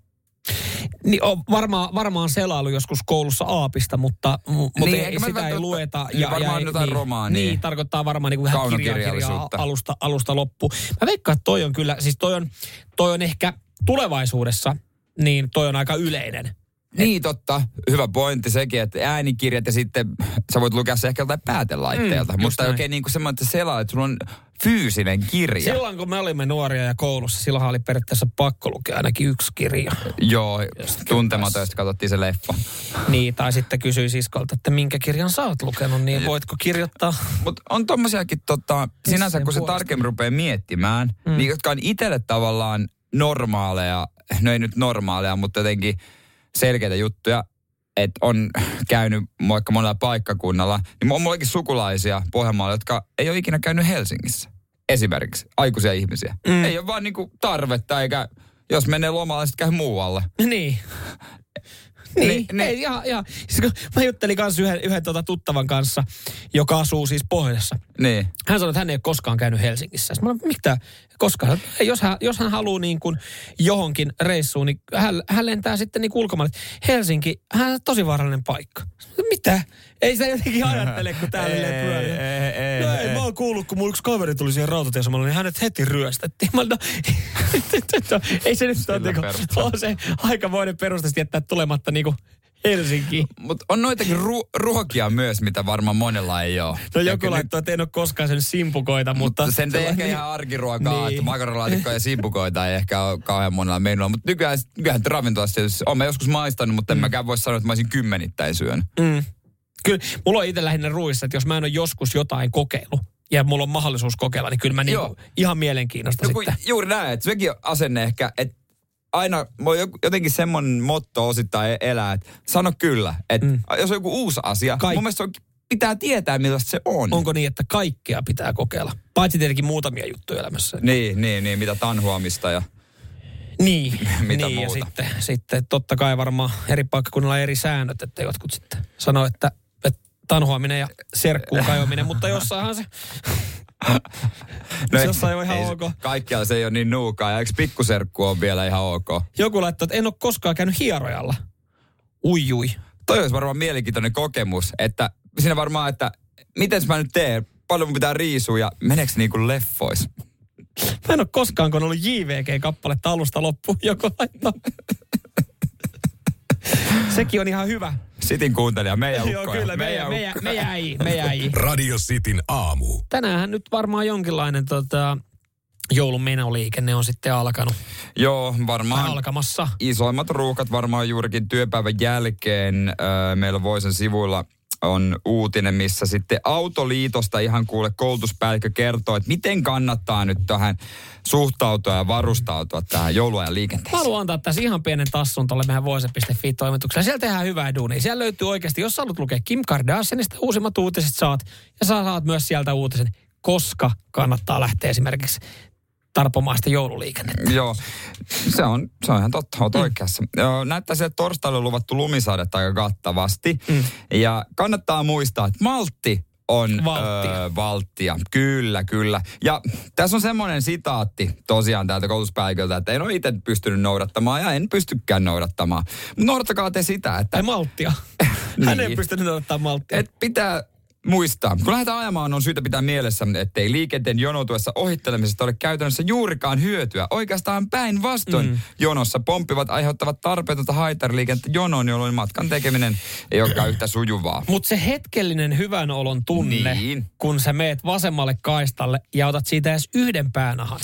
Niin on varmaan, varmaan selailu joskus koulussa aapista, mutta, mutta niin, ei, sitä ei lueta. Niin, ja, varmaan ja, jotain niin, romaania. Niin, niin, tarkoittaa varmaan niin vähän kirjaa alusta, alusta loppuun. Mä veikkaan, että toi on kyllä, siis toi on, toi on ehkä tulevaisuudessa, niin toi on aika yleinen. Niin et, totta, hyvä pointti sekin, että äänikirjat ja sitten sä voit lukea se ehkä jotain päätelaitteelta. Mm, mutta oikein niin kuin semmoinen, että selaa, että sulla on fyysinen kirja. Silloin kun me olimme nuoria ja koulussa, silloinhan oli periaatteessa pakko lukea ainakin yksi kirja. Joo, Tuntematöistä katsottiin se leffa. Niin, tai sitten kysyi siskolta, että minkä kirjan sä oot lukenut, niin voitko kirjoittaa? Mutta on tommosiakin, tota, sinänsä kun se tarkemmin rupeaa miettimään, mm. niin jotka on itselle tavallaan normaaleja, no ei nyt normaaleja, mutta jotenkin selkeitä juttuja, että on käynyt vaikka monella paikkakunnalla, niin on mullekin sukulaisia Pohjanmaalla, jotka ei ole ikinä käynyt Helsingissä. Esimerkiksi aikuisia ihmisiä. Mm. Ei ole vaan niinku tarvetta, eikä jos menee lomalle, sitten käy muualle. Niin. Niin, niin. Ei, ja, ja. Siis mä juttelin kanssa yhden, yhden tuota tuttavan kanssa, joka asuu siis Pohjassa. Niin. Hän sanoi, että hän ei ole koskaan käynyt Helsingissä. Mä sanoin, mitä koskaan? Jos hän, jos hän haluaa niin kuin johonkin reissuun, niin hän, hän lentää sitten niin kuin ulkomaille. Helsinki, hän on tosi vaarallinen paikka. Mitä? Ei se jotenkin ajattele, kun täällä ei pyörii. No ei, mä oon kuullut, kun mun yksi kaveri tuli siihen rautatieasemalle, niin hänet heti ryöstettiin. Mä olin, no, ei se nyt ole se aikamoinen perusteisesti jättää tulematta niinku Helsinkiin. Mutta on noitakin ru- ruokia myös, mitä varmaan monella ei ole. No joku laittoi, että en ole koskaan sen simpukoita, mutta... mutta sen ei ehkä niin... ihan arkiruokaa, niin. Että makaronilaatikkoja ja simpukoita ei ehkä ole kauhean monella meinulla. Mutta nykyään, nykyään ravintolassa on mä joskus maistanut, mutta en mm. mäkään voi sanoa, että mä olisin kymmenittäin syönyt. Mm. Kyllä, mulla on itse lähinnä ruissa, että jos mä en ole joskus jotain kokeillut ja mulla on mahdollisuus kokeilla, niin kyllä mä niinku ihan mielenkiinnosta no, sitten. Juuri näin, että sekin asenne ehkä, että aina jotenkin semmoinen motto osittain elää, että sano kyllä, että mm. jos on joku uusi asia, Kaik- mun mielestä on, pitää tietää, millaista se on. Onko niin, että kaikkea pitää kokeilla? Paitsi tietenkin muutamia juttuja elämässä. Niin, niin, niin mitä tanhuamista ja... Niin, mitä niin muuta. Ja sitten, sitten totta kai varmaan eri paikkakunnilla on eri säännöt, että jotkut sitten sanoo, että, että tanhuaminen ja serkkuun kaivaminen, mutta jossainhan se... No jossain on ihan ei, ok. Kaikkialla se ei ole niin nuukaa, ja eikö pikkuserkku on vielä ihan ok? Joku laittaa, että en ole koskaan käynyt hierojalla. Ui, ui. Toi olisi varmaan mielenkiintoinen kokemus, että siinä varmaan, että miten mä nyt teen, paljon mun pitää riisua ja meneekö niin kuin leffois? Mä en ole koskaan, kun on ollut J V G-kappaletta alusta loppuun, joku laittaa. Sekin on ihan hyvä. Cityn kuuntelija, meidän ukkoja. Joo, kyllä, meidän, meidän, meidän, meidän, meidän, meidän. Radio Cityn aamu. Tänäänhän nyt varmaan jonkinlainen tota... joulun menoliikenne on sitten alkanut. Joo, varmaan alkamassa. Isoimmat ruuhkat varmaan juurikin työpäivän jälkeen. Äh, meillä Voicen sivuilla on uutinen, missä sitten Autoliitosta ihan kuule koulutuspäällikkö kertoo, että miten kannattaa nyt tähän suhtautua ja varustautua tähän jouluajan liikenteeseen. Mä haluan antaa tässä ihan pienen tassun tuolle meidän voise piste fi-toimitukselle. Siellä tehdään hyvää duunia. Siellä löytyy oikeasti, jos sä haluat lukea Kim Kardashianista, uusimmat uutiset saat. Ja sä saat myös sieltä uutisen, koska kannattaa lähteä esimerkiksi tarpomaan sitä joululiikennettä. Joo, se on, se on ihan totta, oot mm. oikeassa. Näyttää sieltä torstaille luvattu lumisadetta aika kattavasti. Mm. Ja kannattaa muistaa, että maltti on valttia. Ö, valttia. Kyllä, kyllä. Ja tässä on semmoinen sitaatti tosiaan täältä koulutuspäälliköltä, että en ole itse pystynyt noudattamaan ja en pystykään noudattamaan. Mutta noudattakaa te sitä, että... Ei malttia. Hän niin. Ei pystynyt noudattamaan malttia. Et pitää... Muistaa. Kun lähdetään ajamaan, on syytä pitää mielessä, ettei liikenteen jonotuessa ohittelemisesta ole käytännössä juurikaan hyötyä. Oikeastaan päinvastoin mm. jonossa pomppivat aiheuttavat tarpeetonta haitariliikennettä jonoon, jolloin matkan tekeminen ei olekaan yhtä sujuvaa. Mutta se hetkellinen hyvän olon tunne, niin. Kun sä meet vasemmalle kaistalle ja otat siitä edes yhden päänahan.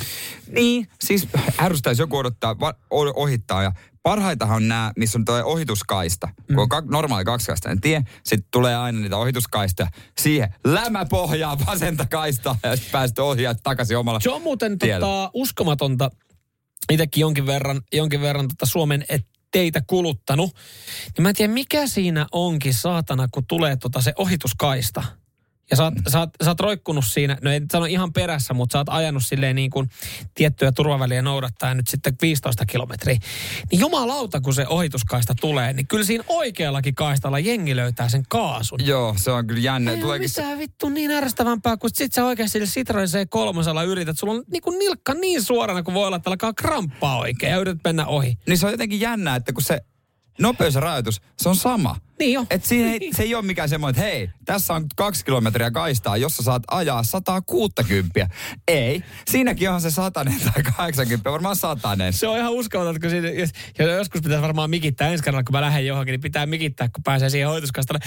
Niin, siis ärsyttäisi joku odottaa, ohittaa ja... Parhaitahan on nämä, missä on tuo ohituskaista. Mm. Kun on kak, normaali kaksikaistainen tie, sitten tulee aina niitä ohituskaistoja. Siihen lämäpohjaa vasenta kaistaa ja päästö ohjaa takaisin omalla tiellä. Se on muuten tota, uskomatonta, itsekin jonkin verran, jonkin verran tota Suomen teitä kuluttanut. Niin mä en tiedä, mikä siinä onkin saatana, kun tulee tota se ohituskaista. Ja sä oot, sä, oot, sä oot roikkunut siinä, no ei sano ihan perässä, mutta sä oot ajanut silleen niin kuin tiettyä turvaväliä noudattaa nyt sitten viisitoista kilometriä. Niin jumalauta, kun se ohituskaista tulee, niin kyllä siinä oikeallakin kaistalla jengi löytää sen kaasun. Joo, se on kyllä jännä. Ei ole mitään vittu niin ärsyttävämpää, kun sit sä oikein sillä Citroen C kolme yrität. Sulla on niin kuin nilkka niin suorana, kun voi olla, että alkaa kramppaa oikein ja yrität mennä ohi. Niin se on jotenkin jännää, että kun se... nopeusrajoitus, se on sama. Niin jo. Et siinä ei, se ei ole mikään semmoinen, että hei, tässä on kaksi kilometriä kaistaa, jossa saat ajaa sata kuusikymmentä. Ei. Siinäkin onhan se satanen tai kahdeksankymmentä, varmaan satanen. Se on ihan uskomaton, että siinä, jos, joskus pitäisi varmaan mikittää ensi kerralla, kun mä lähden johonkin, niin pitää mikittää, kun pääsee siihen hoituskastalle.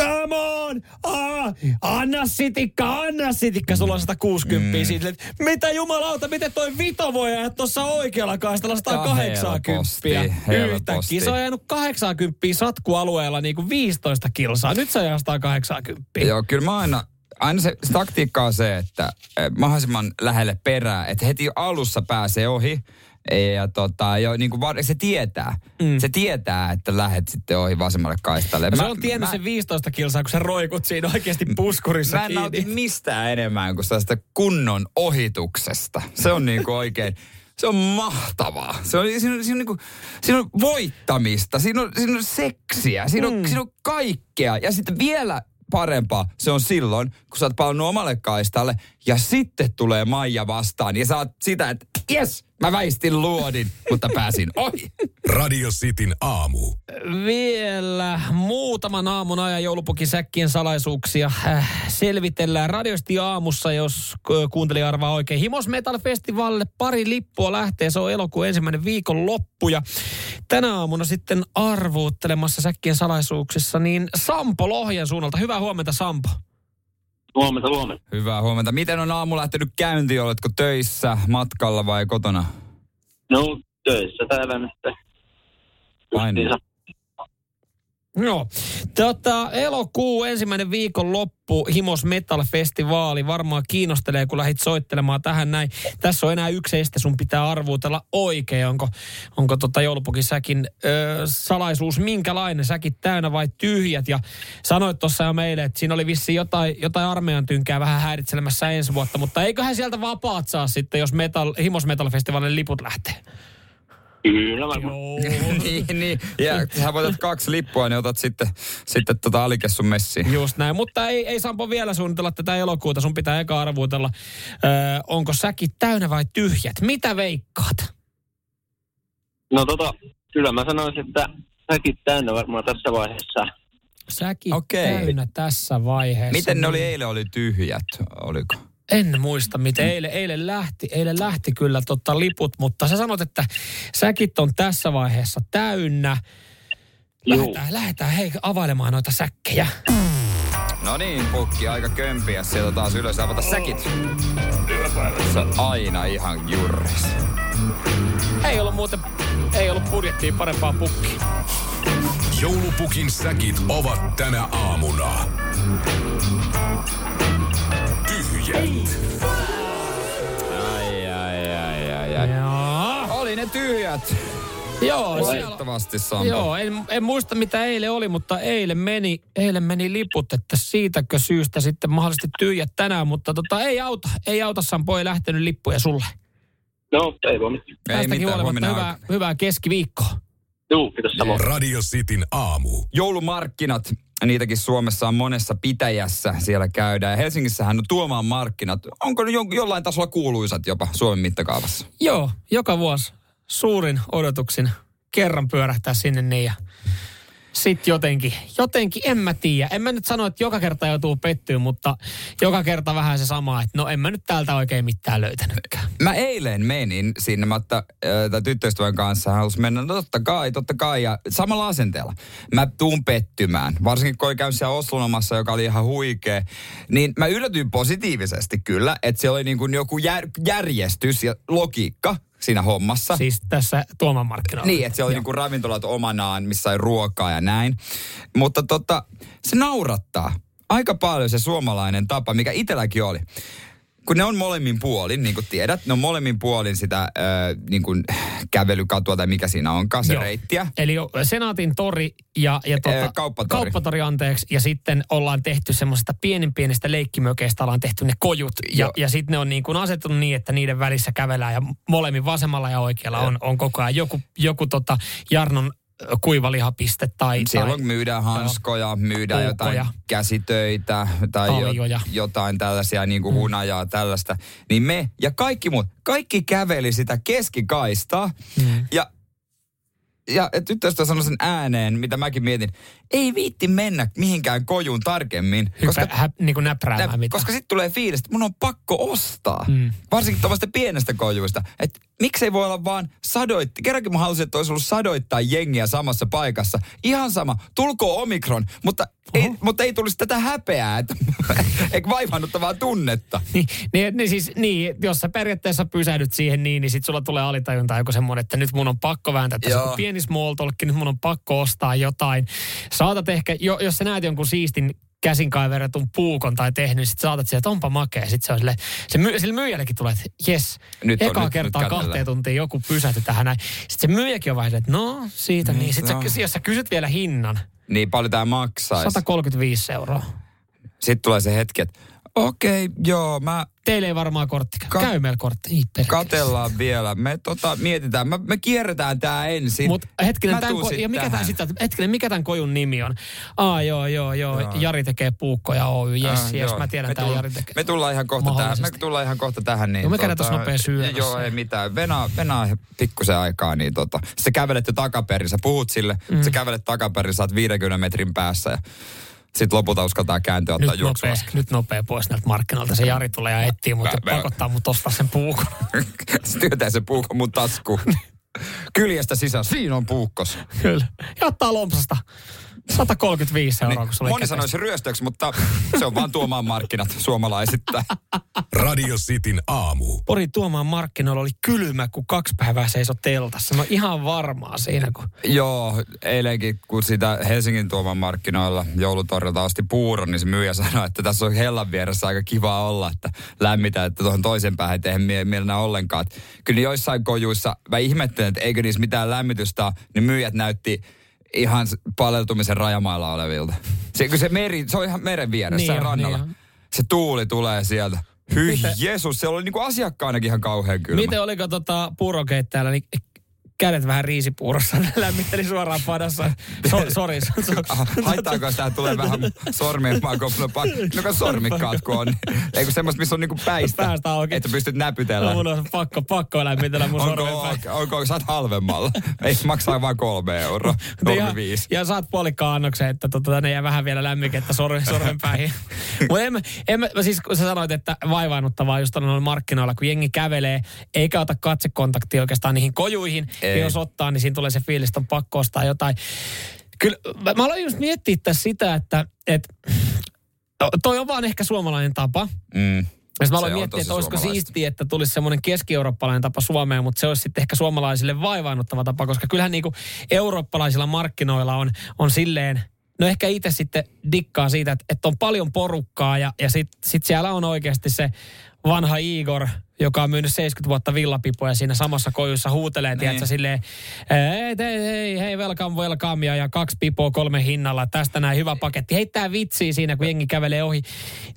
Come on! Ah, anna sitikka, anna sitikka, sulla on sata kuusikymmentä. Mm. Siitä, mitä jumalauta, miten toi vito voi ajaa tuossa oikealla kaistalla sata kahdeksankymmentä. Yhtäkkiä. Se on ajanut kahdeksankymmentä satkualueella niin kuin viisitoista kilsaa. Nyt se ajaa sata kahdeksankymmentä. Joo, kyllä mä aina, aina se, se taktiikka on se, että mahdollisimman lähelle perää, että heti alussa pääsee ohi. Ja tota, jo, niin kuin, se tietää. Mm. Se tietää, että lähet sitten ohi vasemmalle kaistalle. Mä, se on tiennyt mä, sen viisitoista kilsaa, kun sä roikut siinä oikeasti puskurissa. Mä en nautin mistään enemmän kuin tästä kunnon ohituksesta. Se on niin kuin oikein... Se on mahtavaa. Se on, siinä, on, siinä, on, niin kuin, siinä on voittamista, siinä on, siinä on seksiä, siinä on, mm. siinä on kaikkea. Ja sitten vielä parempaa se on silloin, kun sä oot palannut omalle kaistalle ja sitten tulee Maija vastaan. Ja sä oot sitä, että jes, mä väistin luodin, mutta pääsin ohi. Radio Cityn aamu. Vielä muutaman aamun ajan joulupukisäkkien salaisuuksia äh, selvitellään Radio City aamussa, jos kuuntelija arvaa oikein. Himos Metal-festivaalille pari lippua lähtee, se on elokuun ensimmäinen viikon loppu. Ja tänä aamuna sitten arvuuttelemassa säkkien salaisuuksissa, niin Sampo Lohjan suunnalta. Hyvää huomenta, Sampo. Huomenta, huomenta. Hyvää huomenta. Miten on aamu lähtenyt käyntiin? Oletko töissä, matkalla vai kotona? No, töissä täällä nyt. Aina. No, tota, elokuu ensimmäinen viikon loppu, Himos Metal-festivaali. Varmaan kiinnostelee, kun lähdit soittelemaan tähän näin. Tässä on enää yksi este, sun pitää arvuutella oikein. Onko, onko tota joulupukisäkin ö, salaisuus minkälainen? Säkit täynnä vai tyhjät? Ja sanoit tuossa jo meille, että siinä oli vissiin jotain, jotain armeijan tynkää vähän häiritselemässä ensi vuotta. Mutta eiköhän sieltä vapaat saa sitten, jos metal, Himos Metal-festivaalin liput lähtee. Kyllä varmaan. niin, niin. Ja sä voitat kaksi lippua, niin otat sitten, sitten tota alikessun messiin. Just näin, mutta ei, ei Sampo vielä suunnitella tätä elokuuta. Sun pitää eka arvuutella, öö, onko säkin täynnä vai tyhjät. Mitä veikkaat? No tota, kyllä mä sanoisin, että säkin täynnä varmaan tässä vaiheessa. Säkin okay. Täynnä tässä vaiheessa. Miten ne oli eilen oli tyhjät, oliko? En muista, miten eilen, eilen lähti. Eilen lähti kyllä tota liput, mutta sä sanot, että säkit on tässä vaiheessa täynnä. Lähetään, lähetään hei availemaan noita säkkejä. No niin, pukki, aika kömpiä. Sieltä taas ylös avata säkit. Se on aina ihan jurris. Ei ollut muuten, ei ollut budjettia parempaa pukki. Joulupukin säkit ovat tänä aamuna tyhjät. Ai, ai, ai, ai, ai. Oli ne tyhjät. Joo, valitettavasti Sampo. Joo, en, en muista mitä eilen oli, mutta eilen meni, eilen meni liput, että siitäkö syystä sitten mahdollisesti tyhjät tänään, mutta tota, ei auta, ei auta Sampo, ei lähtenyt lippuja sulle. No, ei voi mitään. Ei mitään, huomenna hyvää, hyvää keskiviikkoa. Joo, kiitos samoin. Radio Cityn aamu. Joulumarkkinat, niitäkin Suomessa on monessa pitäjässä, siellä käydään. Ja Helsingissähän on Tuomaan markkinat. Onko ne jo, jollain tasolla kuuluisat jopa Suomen mittakaavassa? Joo, joka vuosi. Suurin odotuksin kerran pyörähtää sinne niin ja sit jotenkin, jotenkin en mä tiedä. En mä nyt sano, että joka kerta joutuu pettyyn, mutta joka kerta vähän se sama, että no en mä nyt täältä oikein mitään löytänytkään. Mä eilen menin sinne, mä otta, äh, tyttöystävän kanssa halusin mennä, no totta kai, totta kai ja samalla asenteella. Mä tuun pettymään, varsinkin kun käyn siellä Oslonomassa, joka oli ihan huikea, niin mä yllätyin positiivisesti kyllä, että siellä oli niin kuin joku jär, järjestys ja logiikka siinä hommassa. Siis tässä Tuoman markkinoilla. Niin, että se oli niinku ravintolat omanaan, missä ei ruokaa ja näin. Mutta tota, se naurattaa aika paljon se suomalainen tapa, mikä itselläkin oli. Kun ne on molemmin puolin, niin kuin tiedät, ne on molemmin puolin sitä äh, niin kuin kävelykatua tai mikä siinä on, kasereittiä. Eli Senaatin tori ja, ja tuota, kauppatori. kauppatori anteeksi, ja sitten ollaan tehty semmoisesta pienen pienistä leikkimökeistä, ollaan tehty ne kojut, ja, ja sitten ne on niin kuin asettunut niin, että niiden välissä kävelään, ja molemmin vasemmalla ja oikealla on, on koko ajan joku, joku tota Jarnon kuivalihapiste tai... Siellä tai, myydään hanskoja, joo, myydään kuukkoja, jotain käsitöitä tai jo, jotain tällaisia niin kuin hunajaa, mm. tällaista. Niin me ja kaikki muut, kaikki käveli sitä keskikaistaa mm. ja, ja tyttöystä sanoi sen ääneen, mitä mäkin mietin, ei viitti mennä mihinkään kojuun tarkemmin. Hyppä, koska hä, niin kuin näpräämään nä, mitään. Koska sitten tulee fiilis, että mun on pakko ostaa. Mm. Varsinkin tuommoista pienestä kojuista. Että miksei voi olla vaan sadoitti. Kerrankin mä halusin, että olisi ollut sadoittain jengiä samassa paikassa. Ihan sama. Tulkoon Omikron, mutta, ei, mutta ei tulisi tätä häpeää. Että, eikä vaivannuttavaa tunnetta. Niin, niin, niin, siis, niin, jos sä periaatteessa pysähdyt siihen niin, niin sit sulla tulee alitajunta joku semmoinen, että nyt mun on pakko vääntää. Tässä on pieni small talk, nyt mun on pakko ostaa jotain. Saatat ehkä, jo, jos sä näet jonkun siistin käsinkaiveretun puukon tai tehnyt, sit saatat sieltä, että onpa makea. Sit se on silleen, se myy, sille myyjällekin tulee, että jes, ekaa kertaa kahteen tuntiin joku pysähtyi tähän näin. Sit se myyjäkin on vähän että no, siitä niin. niin. Sit no. sä, jos sä kysyt vielä hinnan. Niin, paljon tää maksaisi? sata kolmekymmentäviisi euroa. Sitten tulee se hetki, että okei, okay, joo, mä... Teillä ei varmaan korttikaan. Ka- Käy meillä kortti. Katellaan vielä. Me tota, mietitään. Me, me kierretään tää ensin. Mut hetkinen, ko- ja mikä tämän, sit, hetkinen, mikä tämän kojun nimi on? Aa, joo, joo, joo. joo. Jari tekee puukkoja Oy. Jes, äh, jes, mä tiedän tää Jari tekee. Me tullaan ihan kohta tähän. Me tullaan ihan kohta tähän. Niin, joo, me käydään tota, tuossa nopea syömässä. Joo, ei mitään. Venaa, venaa pikkusen aikaa. Niin, tota. Sä kävelet jo takaperin. Sä puhut sille. Mm. Sä kävelet takaperin. Sä oot viidenkymmenen metrin päässä ja... Sitten lopulta uskaltaa kääntyä ottaa juoksulaskin. Nyt nopea pois näiltä markkinoilta. Se Jari tulee ja etsii mut ja pakottaa mut ostaa sen puukon. Se työtää sen puukon mun taskuun. Kyljestä sisään. Siinä on puukkos. Kyllä. Ja ottaa lompsasta. sata kolmekymmentäviisi euroa, kun se oli moni sanoi se ryöstöksi, mutta se on vaan Tuomaan markkinat suomalaisittain. Radio Cityn aamu. Porin Tuomaan markkinoilla oli kylmä, kun kaksi päivää seisoi teltassa. No ihan varmaa siinä, kun... Joo, eilenkin, kun sitä Helsingin Tuomaan markkinoilla joulutorilta osti puuron, niin se myyjä sanoi, että tässä on hellan vieressä aika kiva olla, että lämmitään, että tuohon toisen päähän ei mie- mielenä ollenkaan. Et kyllä joissain kojuissa, mä ihmettelen, että eikö niissä mitään lämmitystä, niin myyjät näytti... Ihan paleltumisen rajamailla olevilta. Se, kun se meri, se on ihan meren vieressä, niin rannalla. Niin se tuuli tulee sieltä. Hyi Jeesus, se oli niinku asiakkaanakin ihan kauhean kylmä. Miten oliko tota puurokeittäjällä, niin kädet vähän riisipuurossa, lämmitteli suoraan padassa. So, sori. Haittaako, jos tähän tulee vähän sormien makoplopaa? No kun sormikkaat kun on. Eikö semmoista, missä on niinku päistä, päästä auki, että pystyt näpytellä. No, mun on pakko, pakko lämmitellä mun sormen päin. Onko, sä oot halvemmalla? Ei, maksaa vain kolme euroa. Normi viisi. Ja saat puolikkaan annoksen, että tota, ne jää vähän vielä lämmikettä sormen, sormen päihin. Mutta en, en, siis kun sä sanoit, että vaivaannuttavaa just on markkinoilla, kun jengi kävelee, eikä ota katsekontaktia oikeastaan niihin kojuihin. Ei. Jos ottaa, niin siinä tulee se fiilis, että on pakko ostaa jotain. Kyllä, mä aloin just miettiä tässä sitä, että et, toi on vaan ehkä suomalainen tapa. Mm. Ja mä aloin miettiä, että olisiko siistiä, että tulisi semmoinen keski-eurooppalainen tapa Suomeen, mutta se olisi sitten ehkä suomalaisille vaivaannuttava tapa, koska kyllähän niinku eurooppalaisilla markkinoilla on, on silleen, no ehkä itse sitten dikkaa siitä, että, että on paljon porukkaa ja, ja sitten sit siellä on oikeasti se vanha Igor, joka on myynyt seitsemänkymmentä vuotta villapipoja siinä samassa kojussa huutelee, tiedätkö, silleen, hei, hei, hei, welcome, welcome, ja, ja kaksi pipoa kolme hinnalla, tästä näin hyvä paketti, heittää vitsiä siinä, kun jengi kävelee ohi,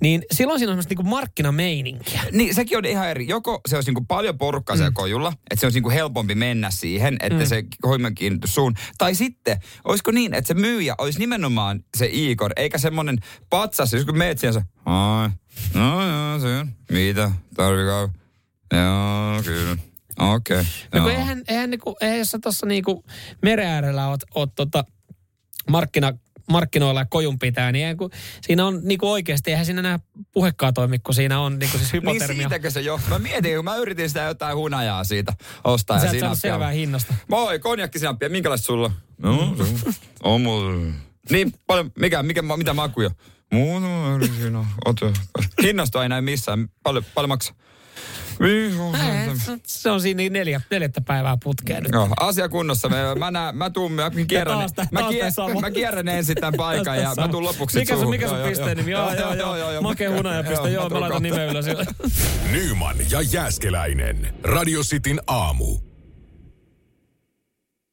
niin silloin siinä on semmoista niinku markkinameininkiä. Niin, sekin on ihan eri. Joko se olisi niinku paljon porukkaa mm. siellä kojulla, että se olisi niinku helpompi mennä siihen, että mm. se hoiman kiinnitys suun, tai sitten, olisiko niin, että se myyjä olisi nimenomaan se Igor, eikä semmoinen patsas, jos kun meet siellä, ai, no joo, se on, mitä, tarvikaa. Joo, kyllä. Okei. Okay. No kun eihän, eihän, niinku, eihän jos sä tuossa niinku meren äärellä oot, oot tota markkina, markkinoilla ja kojun pitää, niin eihän, kun, siinä on niinku oikeasti, eihän siinä enää puhekaan toimi, kun siinä on niinku siis hypotermia. Niin siitäkö se johtuu? Mä mietin, kun mä yritin sitä jotain hunajaa siitä ostaa ja sinappia. Sä et selvää hinnasta. Moi, konjakkisinappia, minkälaista sulla? No, on mulla. Niin paljon, mikä, mikä, mitä makuja? Mulla on siinä, ote. Hinnasta ei näy missään, paljon, paljon maksaa. Se on siinä neljä, neljättä päivää putkeen nyt. Joo, asia kunnossa. Mä, mä, mä tuun, mä kierrän, mä, kier, mä kierrän ensin tämän paikan ja mä tuun lopuksi mikä suhun. Mikä sun pisteen nimi? Joo, joo, joo, joo. Make hunaja piste. Joo, mä laitan nimen ylös. Nyman ja Jääskeläinen. Radio Cityn aamu.